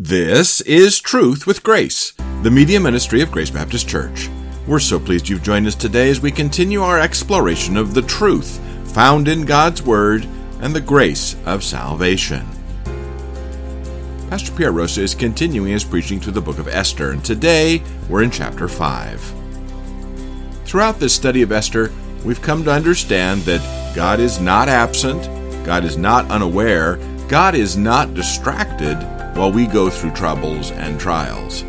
This is Truth with Grace, the media ministry of Grace Baptist Church. We're so pleased you've joined us today as we continue our exploration of the truth found in God's Word and the grace of salvation. Pastor Pierre Rosa is continuing his preaching through the book of Esther, and today we're in chapter 5. Throughout this study of Esther, we've come to understand that God is not absent, God is not unaware, God is not distracted while we go through troubles and trials.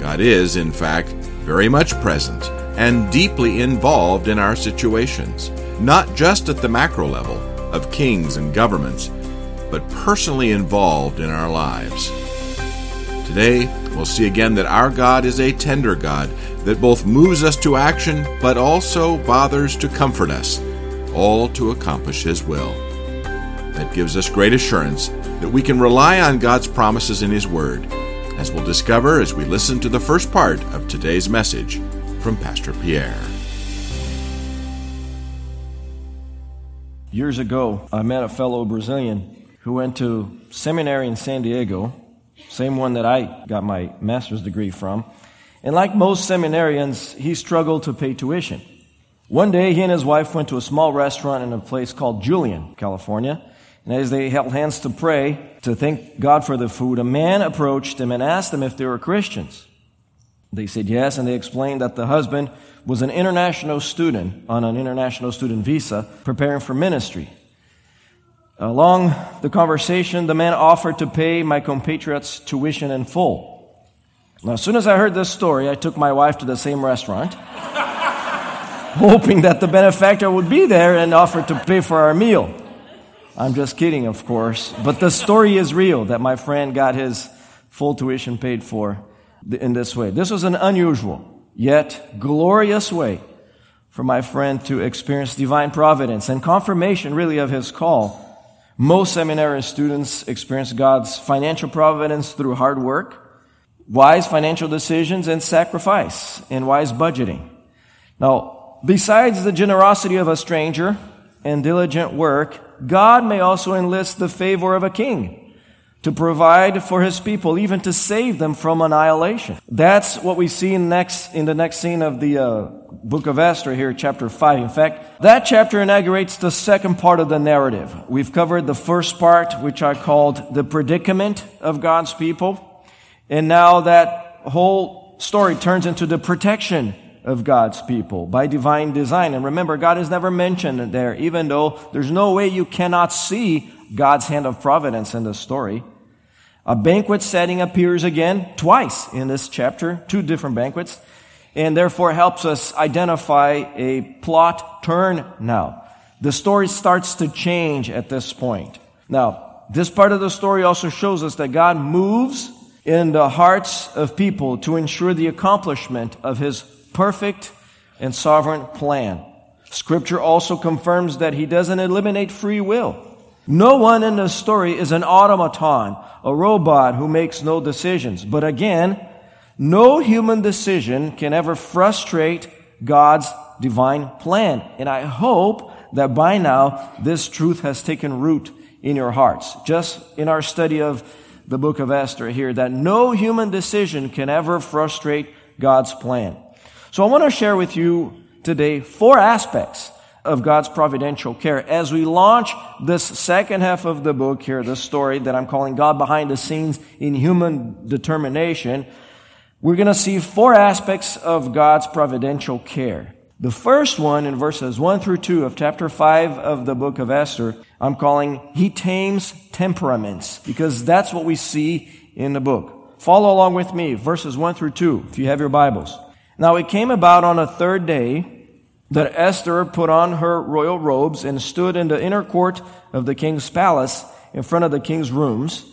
God is, in fact, very much present and deeply involved in our situations, not just at the macro level of kings and governments, but personally involved in our lives. Today, we'll see again that our God is a tender God that both moves us to action, but also bothers to comfort us, all to accomplish His will. That gives us great assurance that we can rely on God's promises in His Word, as we'll discover as we listen to the first part of today's message from Pastor Pierre. Years ago, I met a fellow Brazilian who went to seminary in San Diego, same one that I got my master's degree from, and like most seminarians, he struggled to pay tuition. One day, he and his wife went to a small restaurant in a place called Julian, California, and as they held hands to pray, to thank God for the food, a man approached them and asked them if they were Christians. They said yes, and they explained that the husband was an international student on an international student visa preparing for ministry. Along the conversation, the man offered to pay my compatriot's tuition in full. Now, as soon as I heard this story, I took my wife to the same restaurant, hoping that the benefactor would be there and offer to pay for our meal. I'm just kidding, of course, but the story is real that my friend got his full tuition paid for in this way. This was an unusual, yet glorious way for my friend to experience divine providence and confirmation, really, of his call. Most seminary students experience God's financial providence through hard work, wise financial decisions, and sacrifice, and wise budgeting. Now, besides the generosity of a stranger and diligent work, God may also enlist the favor of a king to provide for his people, even to save them from annihilation. That's what we see in the next scene of the book of Esther here, chapter 5. In fact, that chapter inaugurates the second part of the narrative. We've covered the first part, which I called the predicament of God's people. And now that whole story turns into the protection of God's people by divine design. And remember, God is never mentioned there, even though there's no way you cannot see God's hand of providence in this story. A banquet setting appears again twice in this chapter, two different banquets, and therefore helps us identify a plot turn now. The story starts to change at this point. Now, this part of the story also shows us that God moves in the hearts of people to ensure the accomplishment of His perfect and sovereign plan. Scripture also confirms that He doesn't eliminate free will. No one in this story is an automaton, a robot who makes no decisions. But again, no human decision can ever frustrate God's divine plan. And I hope that by now this truth has taken root in your hearts. Just in our study of the book of Esther here, that no human decision can ever frustrate God's plan. So I want to share with you today 4 aspects of God's providential care as we launch this second half of the book here, this story that I'm calling God Behind the Scenes in Human Determination. We're going to see 4 aspects of God's providential care. The first one, in verses 1 through 2 of chapter 5 of the book of Esther, I'm calling He Tames Temperaments, because that's what we see in the book. Follow along with me, verses 1 through 2, if you have your Bibles. Now it came about on the 3rd day that Esther put on her royal robes and stood in the inner court of the king's palace in front of the king's rooms.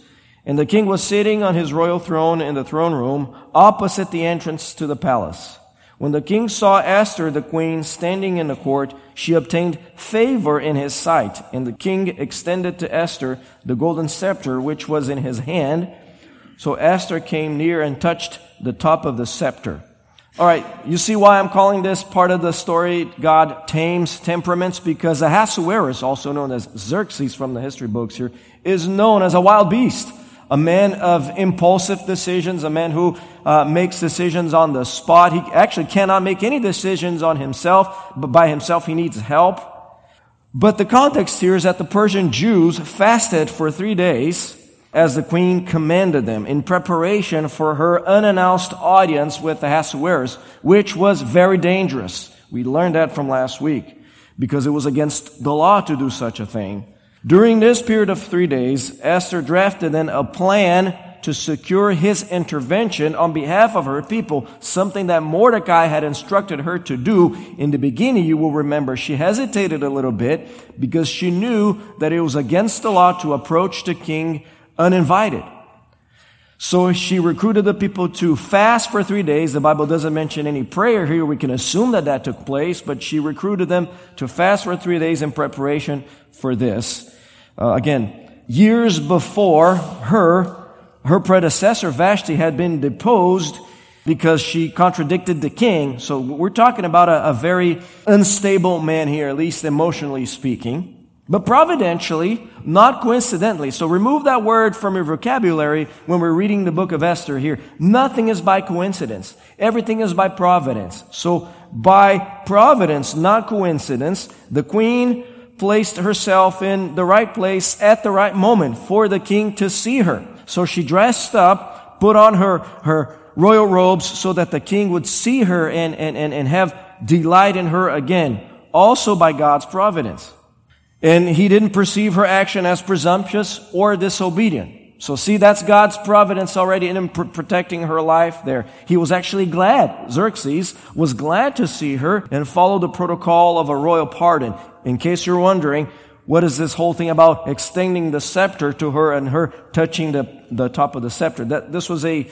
And the king was sitting on his royal throne in the throne room opposite the entrance to the palace. When the king saw Esther, the queen, standing in the court, she obtained favor in his sight. And the king extended to Esther the golden scepter which was in his hand. So Esther came near and touched the top of the scepter. All right, you see why I'm calling this part of the story God Tames Temperaments? Because Ahasuerus, also known as Xerxes from the history books here, is known as a wild beast, a man of impulsive decisions, a man who makes decisions on the spot. He actually cannot make any decisions on himself, but by himself he needs help. But the context here is that the Persian Jews fasted for 3 days as the queen commanded them in preparation for her unannounced audience with Ahasuerus, which was very dangerous. We learned that from last week because it was against the law to do such a thing. During this period of 3 days, Esther drafted then a plan to secure his intervention on behalf of her people, something that Mordecai had instructed her to do. In the beginning, you will remember, she hesitated a little bit because she knew that it was against the law to approach the king uninvited. So she recruited the people to fast for 3 days. The Bible doesn't mention any prayer here. We can assume that that took place, but she recruited them to fast for 3 days in preparation for this. Again, years before her predecessor Vashti had been deposed because she contradicted the king. So we're talking about a very unstable man here, at least emotionally speaking. But providentially, not coincidentally. So remove that word from your vocabulary when we're reading the book of Esther here. Nothing is by coincidence. Everything is by providence. So by providence, not coincidence, the queen placed herself in the right place at the right moment for the king to see her. So she dressed up, put on her royal robes so that the king would see her and have delight in her again. Also by God's providence. And he didn't perceive her action as presumptuous or disobedient. So see, that's God's providence already in him protecting her life there. He was actually glad. Xerxes was glad to see her and followed the protocol of a royal pardon. In case you're wondering, what is this whole thing about extending the scepter to her and her touching the top of the scepter? This was a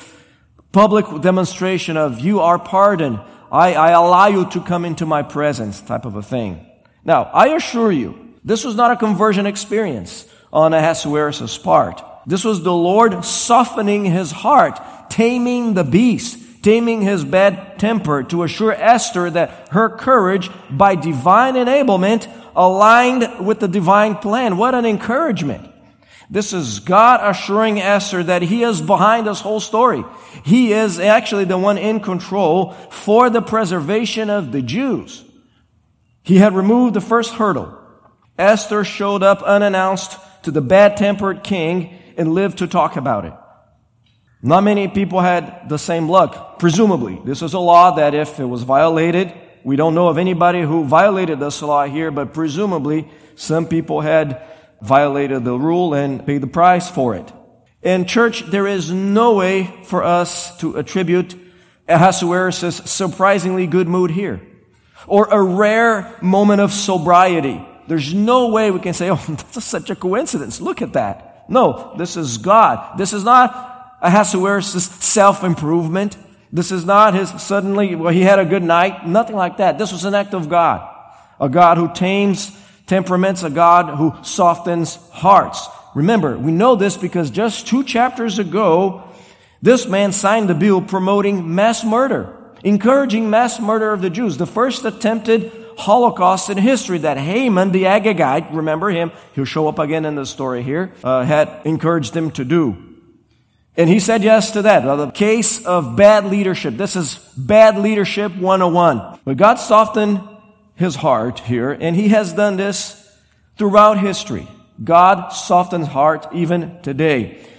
public demonstration of, you are pardoned. I allow you to come into my presence type of a thing. Now, I assure you, this was not a conversion experience on Ahasuerus' part. This was the Lord softening his heart, taming the beast, taming his bad temper to assure Esther that her courage, by divine enablement, aligned with the divine plan. What an encouragement. This is God assuring Esther that he is behind this whole story. He is actually the one in control for the preservation of the Jews. He had removed the first hurdle. Esther showed up unannounced to the bad-tempered king and lived to talk about it. Not many people had the same luck, presumably. This is a law that if it was violated, we don't know of anybody who violated this law here, but presumably some people had violated the rule and paid the price for it. In church, there is no way for us to attribute Ahasuerus' surprisingly good mood here, or a rare moment of sobriety. There's no way we can say, oh, that's such a coincidence. Look at that. No, this is God. This is not Ahasuerus' self-improvement. This is not his suddenly, well, he had a good night. Nothing like that. This was an act of God. A God who tames temperaments, a God who softens hearts. Remember, we know this because just 2 chapters ago, this man signed the bill promoting mass murder, encouraging mass murder of the Jews. The first attempted Holocaust in history that Haman, the Agagite, remember him, he'll show up again in the story here, had encouraged him to do. And he said yes to that. Now, the case of bad leadership. This is bad leadership 101. But God softened his heart here, and he has done this throughout history. God softens heart even today.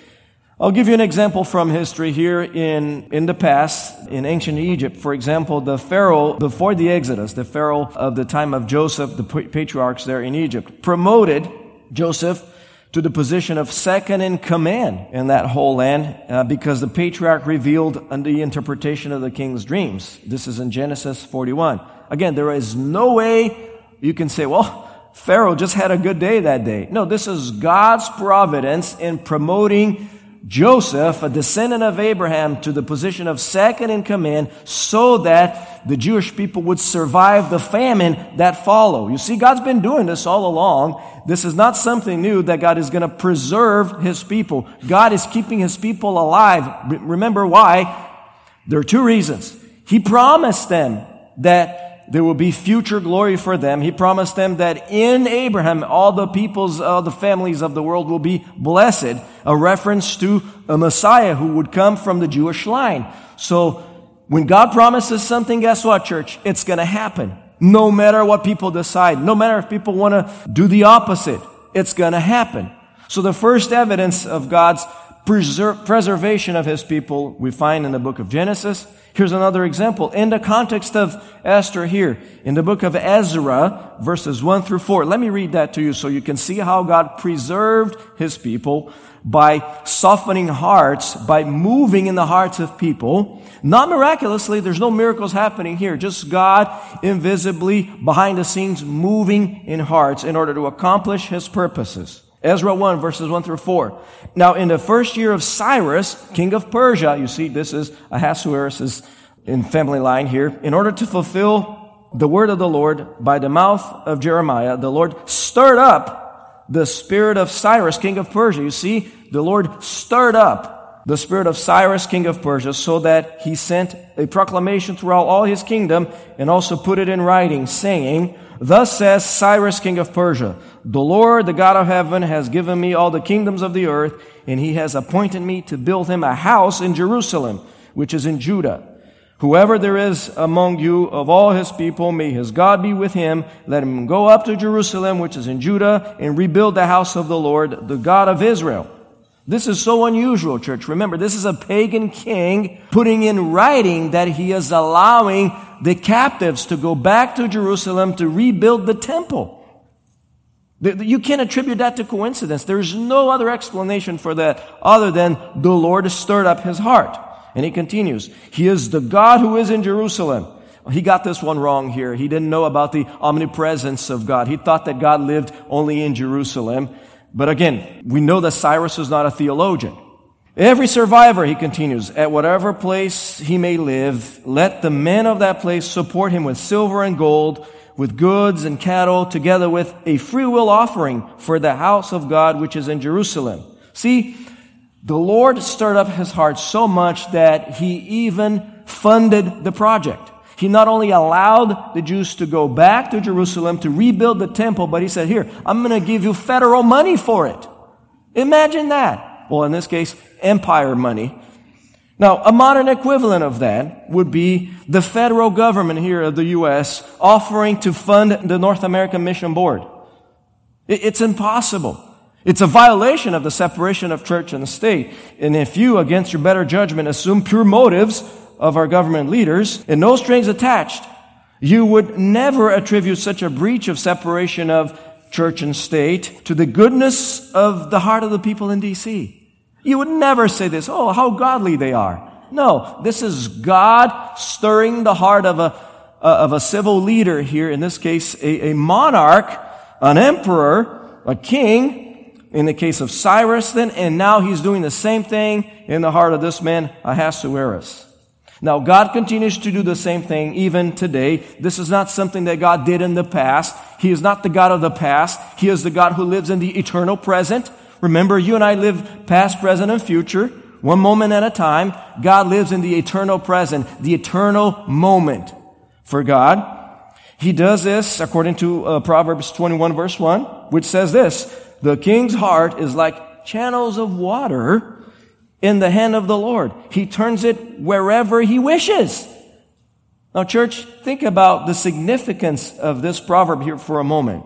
I'll give you an example from history here in the past, in ancient Egypt. For example, the Pharaoh, before the Exodus, the Pharaoh of the time of Joseph, the patriarchs there in Egypt, promoted Joseph to the position of second in command in that whole land because the patriarch revealed the interpretation of the king's dreams. This is in Genesis 41. Again, there is no way you can say, well, Pharaoh just had a good day that day. No, this is God's providence in promoting Joseph, a descendant of Abraham, to the position of second in command so that the Jewish people would survive the famine that followed. You see, God's been doing this all along. This is not something new that God is going to preserve his people. God is keeping his people alive. Remember why? There are 2 reasons. He promised them that there will be future glory for them. He promised them that in Abraham, all the peoples, all the families of the world will be blessed, a reference to a Messiah who would come from the Jewish line. So when God promises something, guess what, church? It's going to happen. No matter what people decide, no matter if people want to do the opposite, it's going to happen. So the first evidence of God's preservation of his people we find in the book of Genesis. Here's another example. In the context of Esther here, in the book of Ezra, verses 1 through 4. Let me read that to you so you can see how God preserved his people by softening hearts, by moving in the hearts of people. Not miraculously, there's no miracles happening here. Just God invisibly, behind the scenes, moving in hearts in order to accomplish his purposes. Ezra 1, verses 1 through 4. Now, in the first year of Cyrus, king of Persia, you see, this is Ahasuerus' in family line here. In order to fulfill the word of the Lord by the mouth of Jeremiah, the Lord stirred up the spirit of Cyrus, king of Persia. You see, the Lord stirred up the spirit of Cyrus, king of Persia, so that he sent a proclamation throughout all his kingdom and also put it in writing, saying, "Thus says Cyrus, king of Persia, the Lord, the God of heaven, has given me all the kingdoms of the earth, and he has appointed me to build him a house in Jerusalem, which is in Judah. Whoever there is among you of all his people, may his God be with him. Let him go up to Jerusalem, which is in Judah, and rebuild the house of the Lord, the God of Israel." This is so unusual, church. Remember, this is a pagan king putting in writing that he is allowing the captives to go back to Jerusalem to rebuild the temple. You can't attribute that to coincidence. There's no other explanation for that other than the Lord stirred up his heart. And he continues, "He is the God who is in Jerusalem." He got this one wrong here. He didn't know about the omnipresence of God. He thought that God lived only in Jerusalem. But again, we know that Cyrus is not a theologian. "Every survivor," he continues, "at whatever place he may live, let the men of that place support him with silver and gold, with goods and cattle, together with a freewill offering for the house of God which is in Jerusalem." See, the Lord stirred up his heart so much that he even funded the project. He not only allowed the Jews to go back to Jerusalem to rebuild the temple, but he said, "Here, I'm going to give you federal money for it." Imagine that. Well, in this case, empire money. Now, a modern equivalent of that would be the federal government here of the U.S. offering to fund the North American Mission Board. It's impossible. It's a violation of the separation of church and state. And if you, against your better judgment, assume pure motives of our government leaders and no strings attached, you would never attribute such a breach of separation of church and state to the goodness of the heart of the people in D.C. You would never say this, "Oh, how godly they are." No, this is God stirring the heart of a civil leader here, in this case, a monarch, an emperor, a king, in the case of Cyrus then, and now he's doing the same thing in the heart of this man, Ahasuerus. Now, God continues to do the same thing even today. This is not something that God did in the past. He is not the God of the past. He is the God who lives in the eternal present. Remember, you and I live past, present, and future, one moment at a time. God lives in the eternal present, the eternal moment for God. He does this according to Proverbs 21, verse 1, which says this, "The king's heart is like channels of water in the hand of the Lord. He turns it wherever he wishes." Now, church, think about the significance of this proverb here for a moment,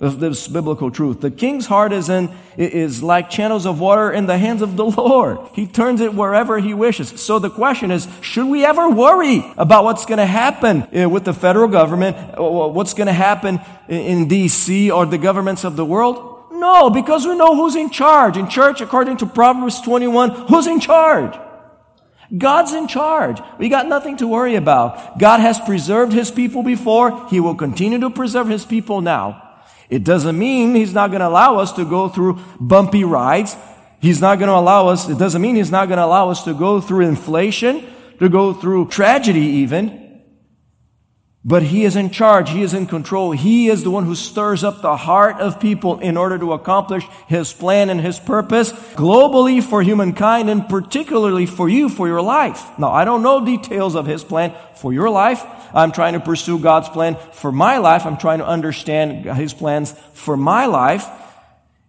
of this biblical truth. The king's heart is like channels of water in the hands of the Lord. He turns it wherever he wishes. So the question is, should we ever worry about what's going to happen with the federal government, or what's going to happen in D.C. or the governments of the world? No, because we know who's in charge. In church, according to Proverbs 21, who's in charge? God's in charge. We got nothing to worry about. God has preserved his people before. He will continue to preserve his people now. It doesn't mean he's not going to allow us to go through bumpy rides. It doesn't mean he's not going to allow us to go through inflation, to go through tragedy even. But he is in charge. He is in control. He is the one who stirs up the heart of people in order to accomplish his plan and his purpose globally for humankind and particularly for you, for your life. Now, I don't know details of his plan for your life. I'm trying to pursue God's plan for my life. I'm trying to understand his plans for my life.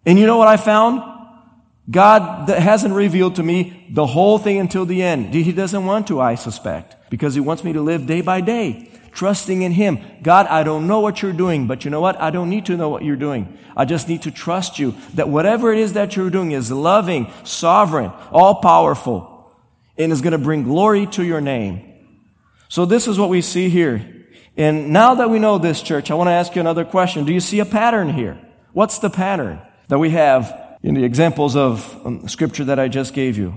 And you know what I found? God hasn't revealed to me the whole thing until the end. He doesn't want to, I suspect, because he wants me to live day by day, trusting in him. God, I don't know what you're doing, but you know what? I don't need to know what you're doing. I just need to trust you that whatever it is that you're doing is loving, sovereign, all-powerful, and is going to bring glory to your name. So this is what we see here. And now that we know this, church, I want to ask you another question. Do you see a pattern here? What's the pattern that we have in the examples of Scripture that I just gave you?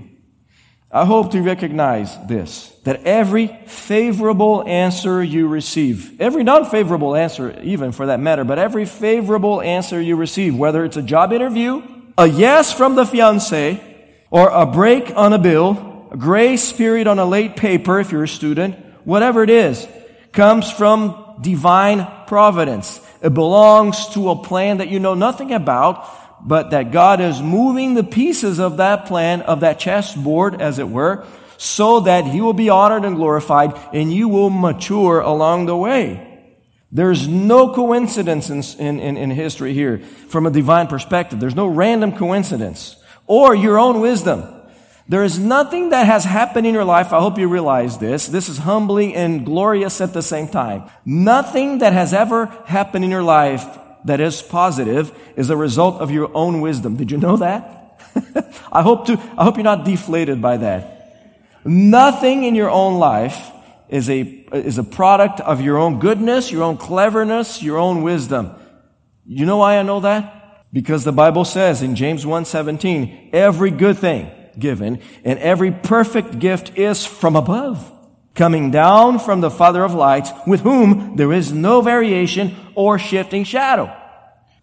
I hope to recognize this, that every favorable answer you receive, every non-favorable answer even for that matter, but every favorable answer you receive, whether it's a job interview, a yes from the fiancé, or a break on a bill, a grace period on a late paper if you're a student, whatever it is, comes from divine providence. It belongs to a plan that you know nothing about, but that God is moving the pieces of that plan, of that chessboard, as it were, so that he will be honored and glorified, and you will mature along the way. There's no coincidence in history here from a divine perspective. There's no random coincidence or your own wisdom. There is nothing that has happened in your life. I hope you realize this. This is humbling and glorious at the same time. Nothing that has ever happened in your life that is positive is a result of your own wisdom. Did you know that? I hope you're not deflated by that. Nothing in your own life is a product of your own goodness, your own cleverness, your own wisdom. You know why I know that? Because the Bible says in James 1:17, every good thing given and every perfect gift is from above, coming down from the Father of lights, with whom there is no variation or shifting shadow.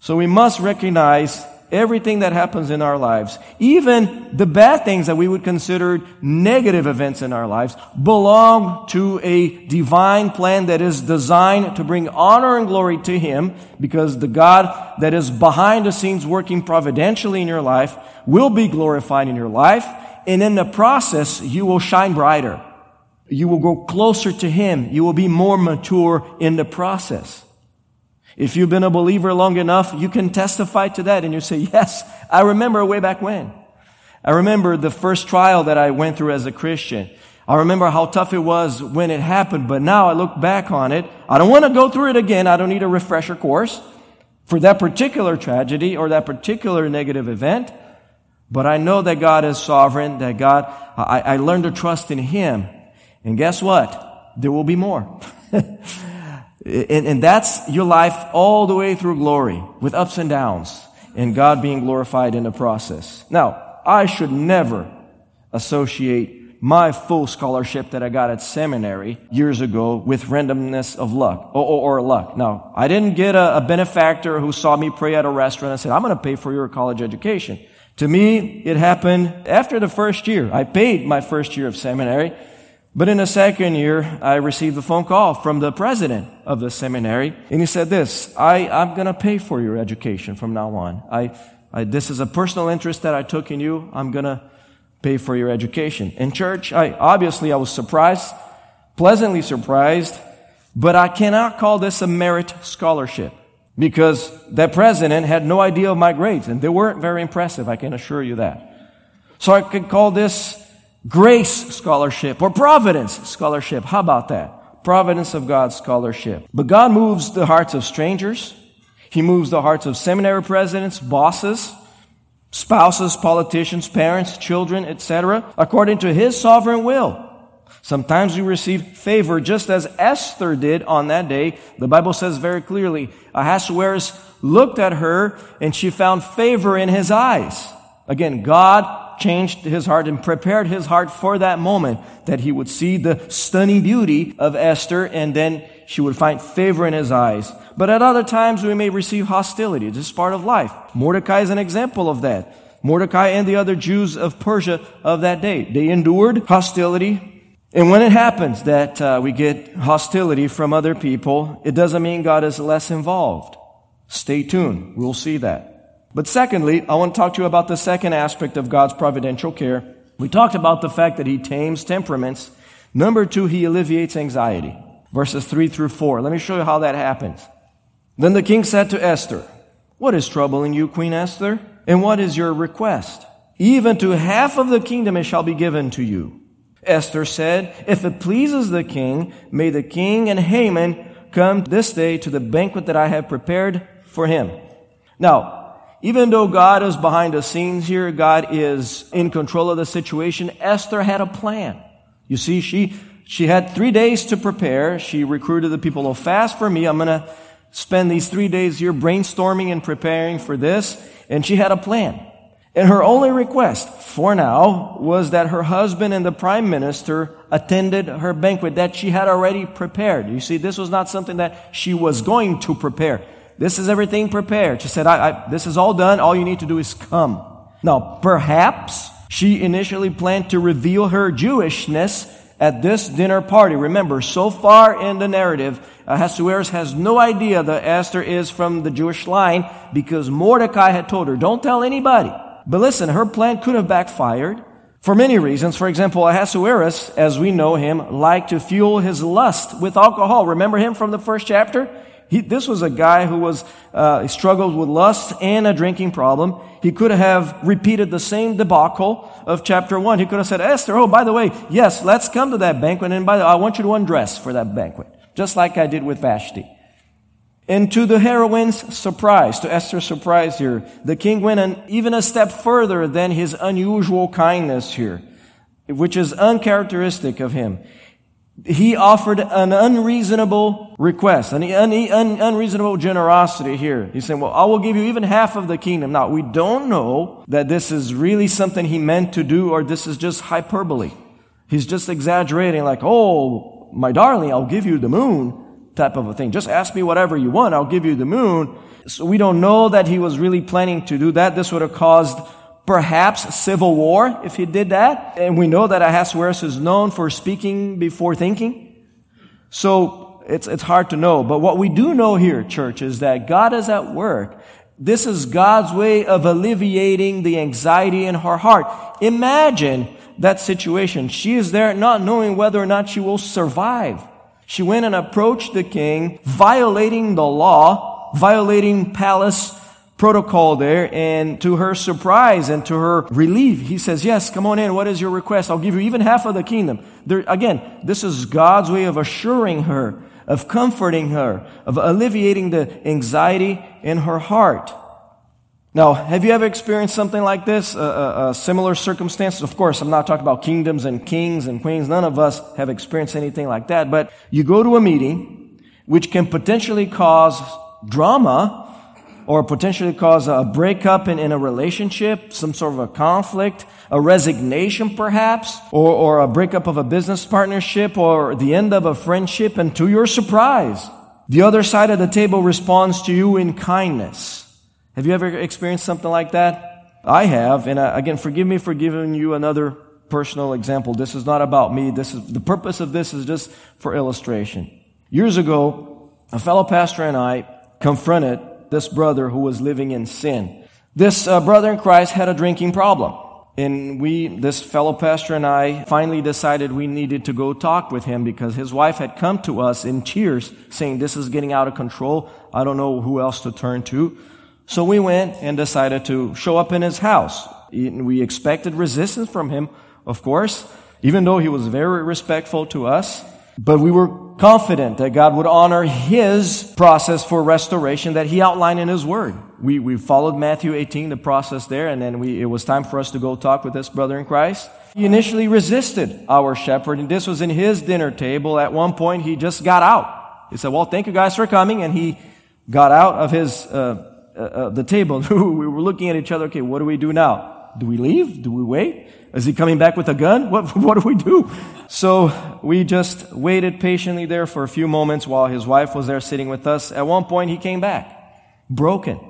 So we must recognize everything that happens in our lives, even the bad things that we would consider negative events in our lives, belong to a divine plan that is designed to bring honor and glory to him, because the God that is behind the scenes working providentially in your life will be glorified in your life, and in the process, you will shine brighter. You will go closer to him. You will be more mature in the process. If you've been a believer long enough, you can testify to that and you say, yes, I remember way back when. I remember the first trial that I went through as a Christian. I remember how tough it was when it happened, but now I look back on it. I don't want to go through it again. I don't need a refresher course for that particular tragedy or that particular negative event. But I know that God is sovereign, that God, I learned to trust in him. And guess what? There will be more. And that's your life all the way through glory, with ups and downs, and God being glorified in the process. Now, I should never associate my full scholarship that I got at seminary years ago with randomness of luck, or luck. Now, I didn't get a benefactor who saw me pray at a restaurant and said, I'm going to pay for your college education. To me, it happened after the first year. I paid my first year of seminary. But in the second year, I received a phone call from the president of the seminary, and he said this, I'm going to pay for your education from now on. This is a personal interest that I took in you. I'm going to pay for your education. In church, I was surprised, pleasantly surprised, but I cannot call this a merit scholarship, because that president had no idea of my grades, and they weren't very impressive, I can assure you that. So I could call this grace scholarship or providence scholarship. How about that? Providence of God scholarship. But God moves the hearts of strangers. He moves the hearts of seminary presidents, bosses, spouses, politicians, parents, children, etc., according to his sovereign will. Sometimes you receive favor, just as Esther did on that day. The Bible says very clearly, Ahasuerus looked at her and she found favor in his eyes. Again, God changed his heart and prepared his heart for that moment, that he would see the stunning beauty of Esther, and then she would find favor in his eyes. But at other times, we may receive hostility. This is part of life. Mordecai is an example of that. Mordecai and the other Jews of Persia of that day, they endured hostility And when it happens that we get hostility from other people, it doesn't mean God is less involved. Stay tuned. We'll see that. But secondly, I want to talk to you about the second aspect of God's providential care. We talked about the fact that he tames temperaments. Number two, he alleviates anxiety. Verses 3-4. Let me show you how that happens. Then the king said to Esther, "What is troubling you, Queen Esther? And what is your request? Even to half of the kingdom it shall be given to you." Esther said, "If it pleases the king, may the king and Haman come this day to the banquet that I have prepared for him." Now, even though God is behind the scenes here, God is in control of the situation, Esther had a plan. You see, she had 3 days to prepare. She recruited the people to fast for me. I'm going to spend these 3 days here brainstorming and preparing for this. And she had a plan. And her only request, for now, was that her husband and the prime minister attended her banquet that she had already prepared. You see, this was not something that she was going to prepare. This is everything prepared. She said, I this is all done. All you need to do is come. Now, perhaps she initially planned to reveal her Jewishness at this dinner party. Remember, so far in the narrative, Ahasuerus has no idea that Esther is from the Jewish line because Mordecai had told her, don't tell anybody. But listen, her plan could have backfired for many reasons. For example, Ahasuerus, as we know him, liked to fuel his lust with alcohol. Remember him from the first chapter? This was a guy who was struggled with lust and a drinking problem. He could have repeated the same debacle of chapter 1. He could have said, Esther, oh, by the way, yes, let's come to that banquet. And by the way, I want you to undress for that banquet, just like I did with Vashti. And to the heroine's surprise, to Esther's surprise here, the king went even a step further than his unusual kindness here, which is uncharacteristic of him. He offered an unreasonable request, an unreasonable generosity here. He said, well, I will give you even half of the kingdom. Now, we don't know that this is really something he meant to do or this is just hyperbole. He's just exaggerating like, oh, my darling, I'll give you the moon. Type of a thing. Just ask me whatever you want. I'll give you the moon. So we don't know that he was really planning to do that. This would have caused perhaps civil war if he did that. And we know that Ahasuerus is known for speaking before thinking. So it's hard to know. But what we do know here, church, is that God is at work. This is God's way of alleviating the anxiety in her heart. Imagine that situation. She is there not knowing whether or not she will survive. She went and approached the king, violating the law, violating palace protocol there. And to her surprise and to her relief, he says, yes, come on in. What is your request? I'll give you even half of the kingdom. There, again, this is God's way of assuring her, of comforting her, of alleviating the anxiety in her heart. Now, have you ever experienced something like this, similar circumstances? Of course, I'm not talking about kingdoms and kings and queens. None of us have experienced anything like that. But you go to a meeting, which can potentially cause drama or potentially cause a breakup in a relationship, some sort of a conflict, a resignation perhaps, or a breakup of a business partnership or the end of a friendship. And to your surprise, the other side of the table responds to you in kindness. Have you ever experienced something like that? I have. And again, forgive me for giving you another personal example. This is not about me. This is the purpose of this is just for illustration. Years ago, a fellow pastor and I confronted this brother who was living in sin. This brother in Christ had a drinking problem. And this fellow pastor and I finally decided we needed to go talk with him because his wife had come to us in tears saying, this is getting out of control. I don't know who else to turn to. So we went and decided to show up in his house. We expected resistance from him, of course, even though he was very respectful to us. But we were confident that God would honor his process for restoration that he outlined in his word. We followed Matthew 18, the process there, and then it was time for us to go talk with this brother in Christ. He initially resisted our shepherd, and this was in his dinner table. At one point, he just got out. He said, well, thank you guys for coming, and he got out of his the table. We were looking at each other. Okay, what do we do now? Do we leave? Do we wait? Is he coming back with a gun? What do we do? So we just waited patiently there for a few moments while his wife was there sitting with us. At one point, he came back broken.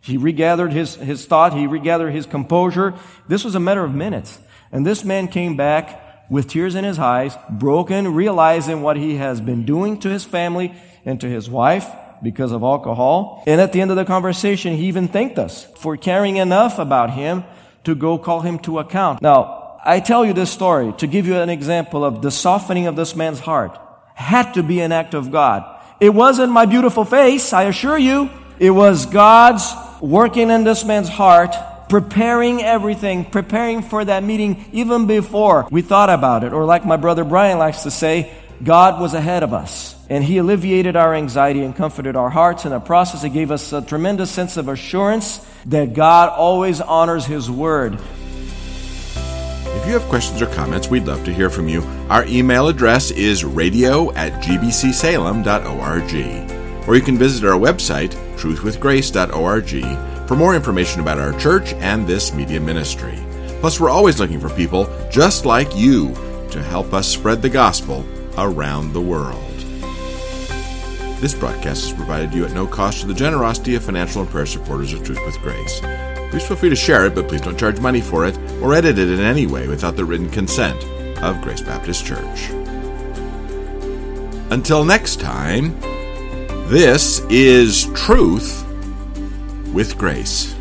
He regathered his thought. He regathered his composure. This was a matter of minutes. And this man came back with tears in his eyes, broken, realizing what he has been doing to his family and to his wife because of alcohol. And at the end of the conversation, he even thanked us for caring enough about him to go call him to account. Now, I tell you this story to give you an example of the softening of this man's heart. Had to be an act of God. It wasn't my beautiful face, I assure you. It was God's working in this man's heart, preparing everything, preparing for that meeting even before we thought about it. Or like my brother Brian likes to say, God was ahead of us. And He alleviated our anxiety and comforted our hearts in a process that gave us a tremendous sense of assurance that God always honors His Word. If you have questions or comments, we'd love to hear from you. Our email address is radio@gbcsalem.org. Or you can visit our website, truthwithgrace.org, for more information about our church and this media ministry. Plus, we're always looking for people just like you to help us spread the gospel around the world. This broadcast is provided to you at no cost to the generosity of financial and prayer supporters of Truth with Grace. Please feel free to share it, but please don't charge money for it or edit it in any way without the written consent of Grace Baptist Church. Until next time, this is Truth with Grace.